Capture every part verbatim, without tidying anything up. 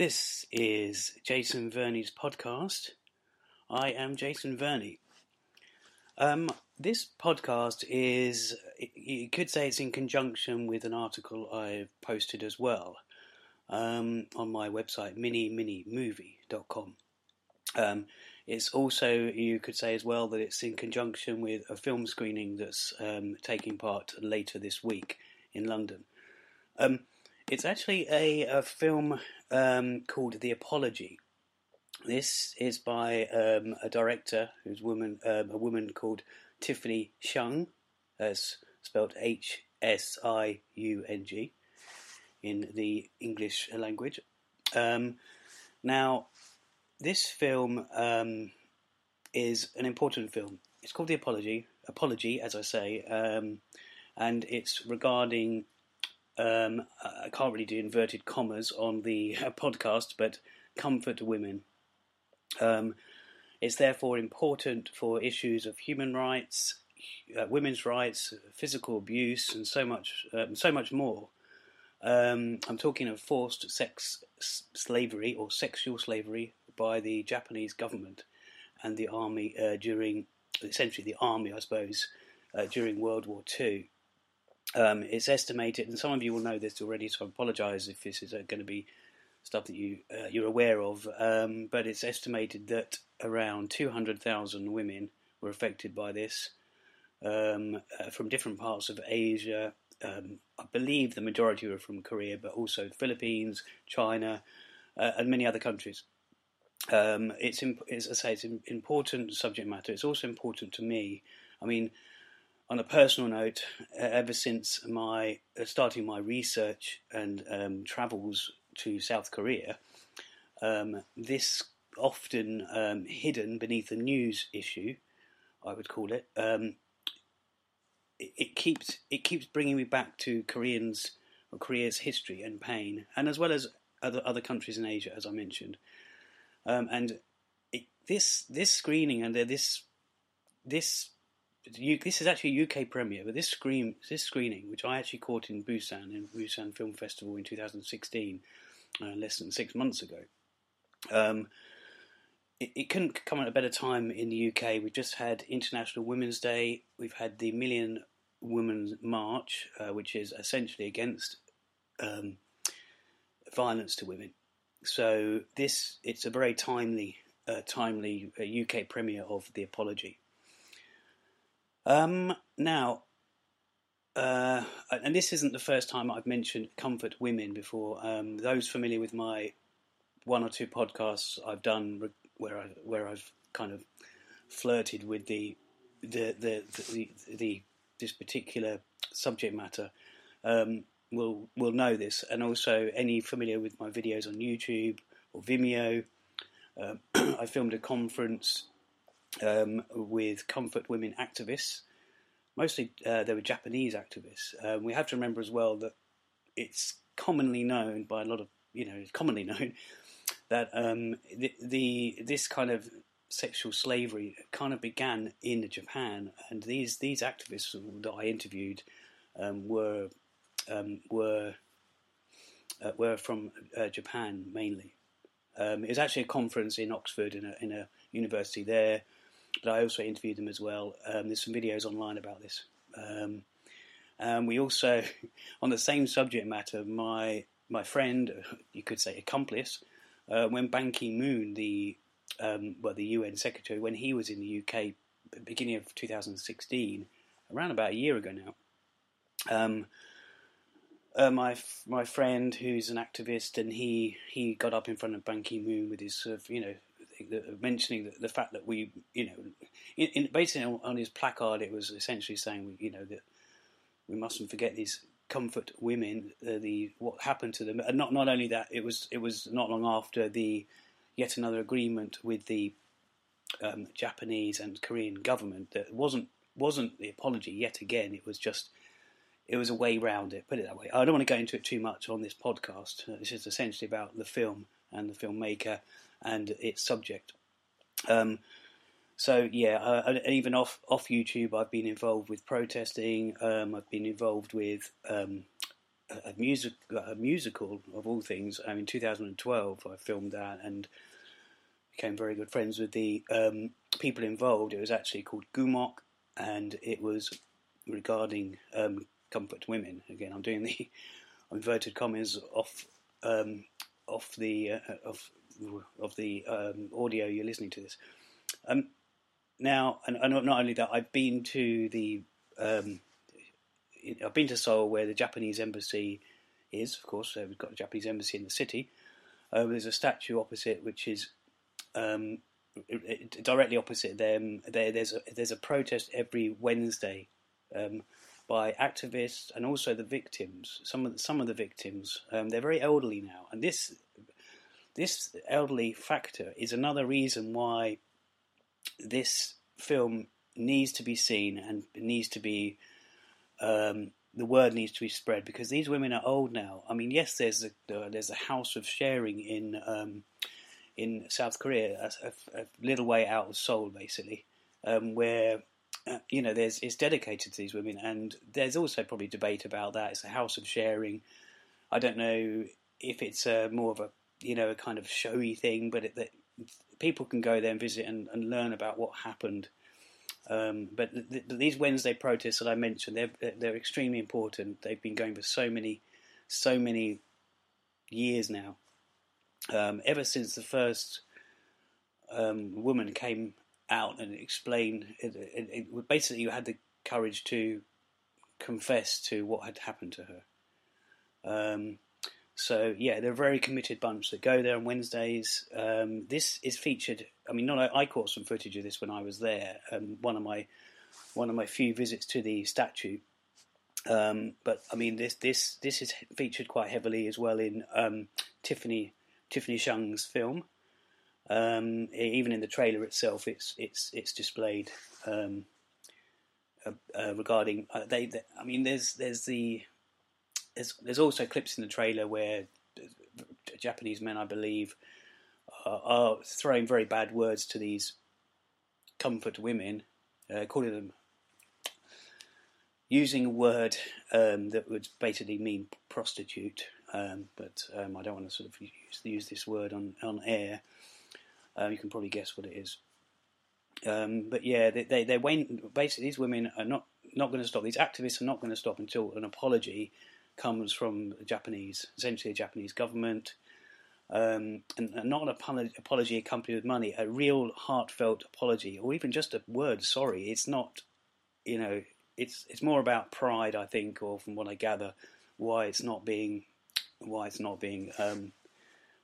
This is Jason Verney's podcast. I am Jason Verney. Um, this podcast is, you could say it's in conjunction with an article I've posted as well um, on my website, mini mini movie dot com. Um, it's also, you could say as well, that it's in conjunction with a film screening that's um, taking part later this week in London. Um, It's actually a, a film um, called The Apology. This is by um, a director who's woman, um, a woman called Tiffany Hsiung, as spelled H S I U N G in the English language. Um, now, this film um, is an important film. It's called The Apology, Apology, as I say, um, and it's regarding... Um, I can't really do inverted commas on the uh, podcast, but comfort to women. Um, it's therefore important for issues of human rights, uh, women's rights, physical abuse, and so much, um, so much more. Um, I'm talking of forced sex slavery or sexual slavery by the Japanese government and the army uh, during, essentially the army, I suppose, uh, during World War Two. Um, it's estimated, and some of you will know this already, so I apologise if this is going to be stuff that you, uh, you're aware of, um, but it's estimated that around two hundred thousand women were affected by this um, uh, from different parts of Asia. Um, I believe the majority were from Korea, but also the Philippines, China, uh, and many other countries. Um, it's, imp- it's, as I say, it's an important subject matter. It's also important to me. I mean... On a personal note, ever since my uh, starting my research and um, travels to South Korea, um, this often um, hidden beneath the news issue, I would call it, um, it, it keeps it keeps bringing me back to Koreans or Korea's history and pain, and as well as other other countries in Asia, as I mentioned, um, and it, this this screening and this this. This is actually a U K premiere, but this screen, this screening, which I actually caught in Busan, in Busan Film Festival in two thousand sixteen, uh, less than six months ago, um, it, it couldn't come at a better time in the U K. We've just had International Women's Day, we've had the Million Women's March, uh, which is essentially against um, violence to women. So this, it's a very timely, uh, timely U K premiere of The Apology. Um, now, uh, and this isn't the first time I've mentioned comfort women before. Um, those familiar with my one or two podcasts I've done where I where I've kind of flirted with the the the the, the, the this particular subject matter um, will will know this, and also any familiar with my videos on YouTube or Vimeo. Uh, I filmed a conference. Um, with comfort women activists, mostly uh, they were Japanese activists. Um, we have to remember as well that it's commonly known by a lot of, you know, it's commonly known that um, the, the this kind of sexual slavery kind of began in Japan, and these these activists that I interviewed um, were um, were uh, were from uh, Japan mainly. Um, it was actually a conference in Oxford in a, in a university there. But I also interviewed them as well. Um, there's some videos online about this. Um, and we also, on the same subject matter, my my friend, you could say accomplice, uh, when Ban Ki-moon, the um, well the U N secretary, when he was in the U K, beginning of two thousand sixteen, around about a year ago now, um, uh, my my friend who's an activist, and he he got up in front of Ban Ki-moon with his sort of, you know. The, mentioning the, the fact that we, you know, in, in, basically on, on his placard, it was essentially saying, you know, that we mustn't forget these comfort women, uh, the what happened to them. And not not only that, it was it was not long after the yet another agreement with the um, Japanese and Korean government that wasn't wasn't the apology yet again. It was just it was a way round it. Put it that way. I don't want to go into it too much on this podcast. Uh, this is essentially about the film and the filmmaker and its subject. Um, so yeah, uh, even off off YouTube, I've been involved with protesting. Um, I've been involved with um, a music a musical of all things. I mean, two thousand twelve I filmed that and became very good friends with the um, people involved. It was actually called Gumok, and it was regarding um, comfort women. Again, I'm doing the inverted commas off um, off the uh, of of the um, audio you're listening to this. Um, now, and, and not only that, I've been to the um, I've been to Seoul, where the Japanese embassy is. Of course, so we've got the Japanese embassy in the city. Uh, there's a statue opposite, which is um, directly opposite them. There, there's a, there's a protest every Wednesday um, by activists and also the victims. Some of the, some of the victims, um, they're very elderly now, and this this elderly factor is another reason why this film needs to be seen and needs to be. Um, the word needs to be spread, because these women are old now. I mean, yes, there's a, uh, there's a house of sharing in um, in South Korea, a, a little way out of Seoul, basically, um, where uh, you know there's it's dedicated to these women, and there's also probably debate about that. It's a house of sharing. I don't know if it's a, more of a you know a kind of showy thing, but it, that people can go there and visit and, and learn about what happened. Um, but th- these Wednesday protests that I mentioned, they're, they're extremely important. They've been going for so many, so many years now. Um, ever since the first um, woman came out and explained, it, it, it, basically you had the courage to confess to what had happened to her. Um, so, yeah, they're a very committed bunch that go there on Wednesdays. Um, this is featured... I mean, not I caught some footage of this when I was there. Um, one of my, one of my few visits to the statue. Um, but I mean, this this this is featured quite heavily as well in um, Tiffany Tiffany Hsiung's film. Um, even in the trailer itself, it's it's it's displayed um, uh, uh, regarding uh, they, they. I mean, there's there's the there's there's also clips in the trailer where Japanese men, I believe. Are throwing very bad words to these comfort women, uh, calling them, using a word um, that would basically mean prostitute, um, but um, I don't want to sort of use, use this word on, on air. Um, you can probably guess what it is. Um, but yeah, they, they, they went, basically these women are not, not going to stop, these activists are not going to stop until an apology comes from the Japanese, essentially the Japanese government, Um, and, and not an apology, apology accompanied with money, a real heartfelt apology, or even just a word sorry. It's not, you know, it's it's more about pride, I think, or from what I gather, why it's not being, why it's not being, um,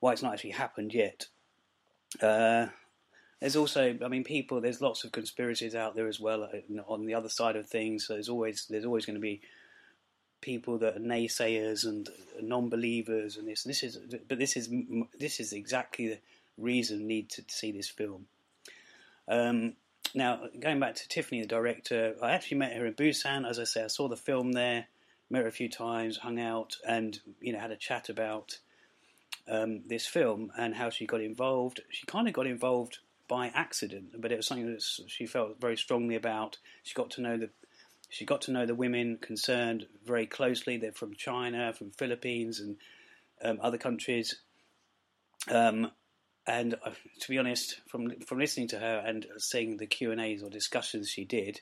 why it's not actually happened yet. Uh, there's also, I mean, people. There's lots of conspiracies out there as well on the other side of things. So there's always there's always going to be. People that are naysayers and non-believers, and this, this is, but this is, this is exactly the reason we need to see this film. Um, now, going back to Tiffany, the director, I actually met her in Busan. As I say, I saw the film there, met her a few times, hung out, and you know had a chat about um, this film and how she got involved. She kind of got involved by accident, but it was something that she felt very strongly about. She got to know the She got to know the women concerned very closely. They're from China, from Philippines, and um, other countries. Um, and uh, to be honest, from from listening to her and seeing the Q and A's or discussions she did,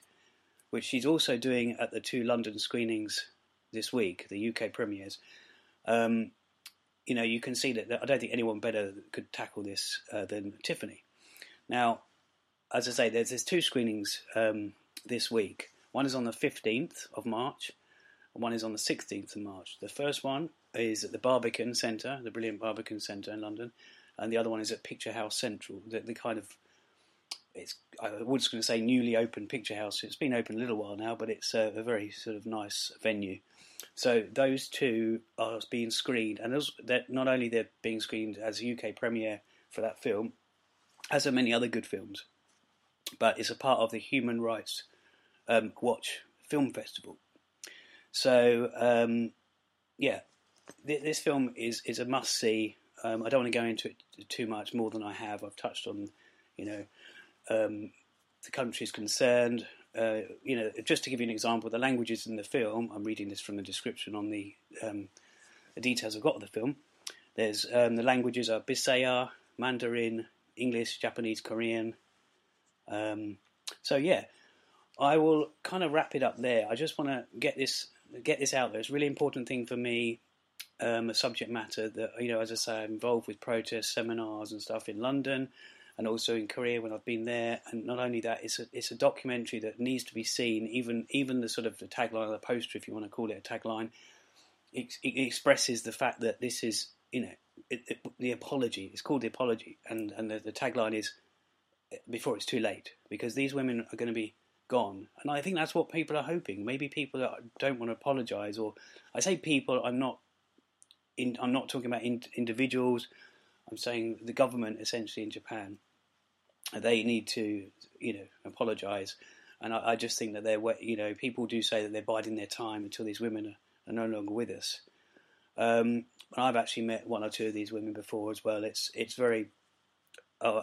which she's also doing at the two London screenings this week, the U K premieres, um, you know, you can see that, that I don't think anyone better could tackle this uh, than Tiffany. Now, as I say, there's there's two screenings um, this week. One is on the fifteenth of March, and one is on the sixteenth of March. The first one is at the Barbican Centre, the brilliant Barbican Centre in London, and the other one is at Picturehouse Central, the, the kind of, it's I was going to say newly opened Picturehouse. It's been open a little while now, but it's a, a very sort of nice venue. So those two are being screened, and those, they're, not only they're being screened as a U K premiere for that film, as are many other good films, but it's a part of the human rights Um, watch film festival. So um, yeah, th- this film is is a must see. Um, I don't want to go into it t- too much more than I have. I've touched on, you know, um, the countries concerned, uh, you know, just to give you an example, the languages in the film, I'm reading this from the description on the, um, the details I've got of the film, there's um, the languages are Bissaya, Mandarin, English, Japanese, Korean. Um, so, yeah, I will kind of wrap it up there. I just want to get this get this out there. It's a really important thing for me, um, a subject matter that, you know, as I say, I'm involved with protests, seminars and stuff in London and also in Korea when I've been there. And not only that, it's a, it's a documentary that needs to be seen, even even the sort of the tagline or the poster, if you want to call it a tagline, it, it expresses the fact that this is, you know, it, it, the apology. It's called The Apology. And, and the, the tagline is, before it's too late, because these women are going to be gone. And I think that's what people are hoping. Maybe people that don't want to apologise, or I say people, I'm not in, I'm not talking about in, individuals. I'm saying the government, essentially in Japan, they need to, you know, apologise. And I, I just think that they're, you know, people do say that they're biding their time until these women are, are no longer with us. Um, and I've actually met one or two of these women before as well. It's it's very, oh,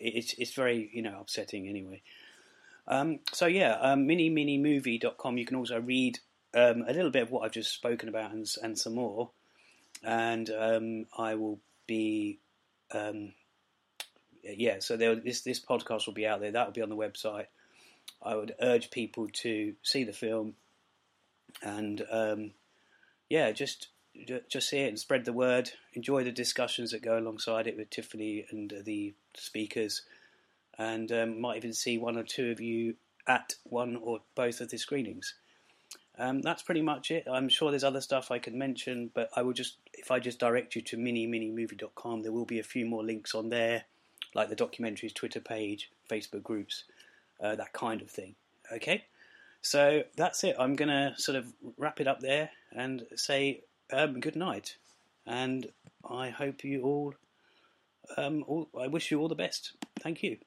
it's it's very, you know, upsetting anyway. Um, so yeah, um, mini mini movie dot com, you can also read um, a little bit of what I've just spoken about and, and some more. And um, I will be, um, yeah, so there, this, this podcast will be out there. That will be on the website. I would urge people to see the film and, um, yeah, just just see it and spread the word. Enjoy the discussions that go alongside it with Tiffany and the speakers. And um, might even see one or two of you at one or both of the screenings. Um, that's pretty much it. I'm sure there's other stuff I could mention, but I will just, if I just direct you to mini mini movie dot com, there will be a few more links on there, like the documentary's Twitter page, Facebook groups, uh, that kind of thing. Okay, so that's it. I'm going to sort of wrap it up there and say um, good night. And I hope you all, um, all, I wish you all the best. Thank you.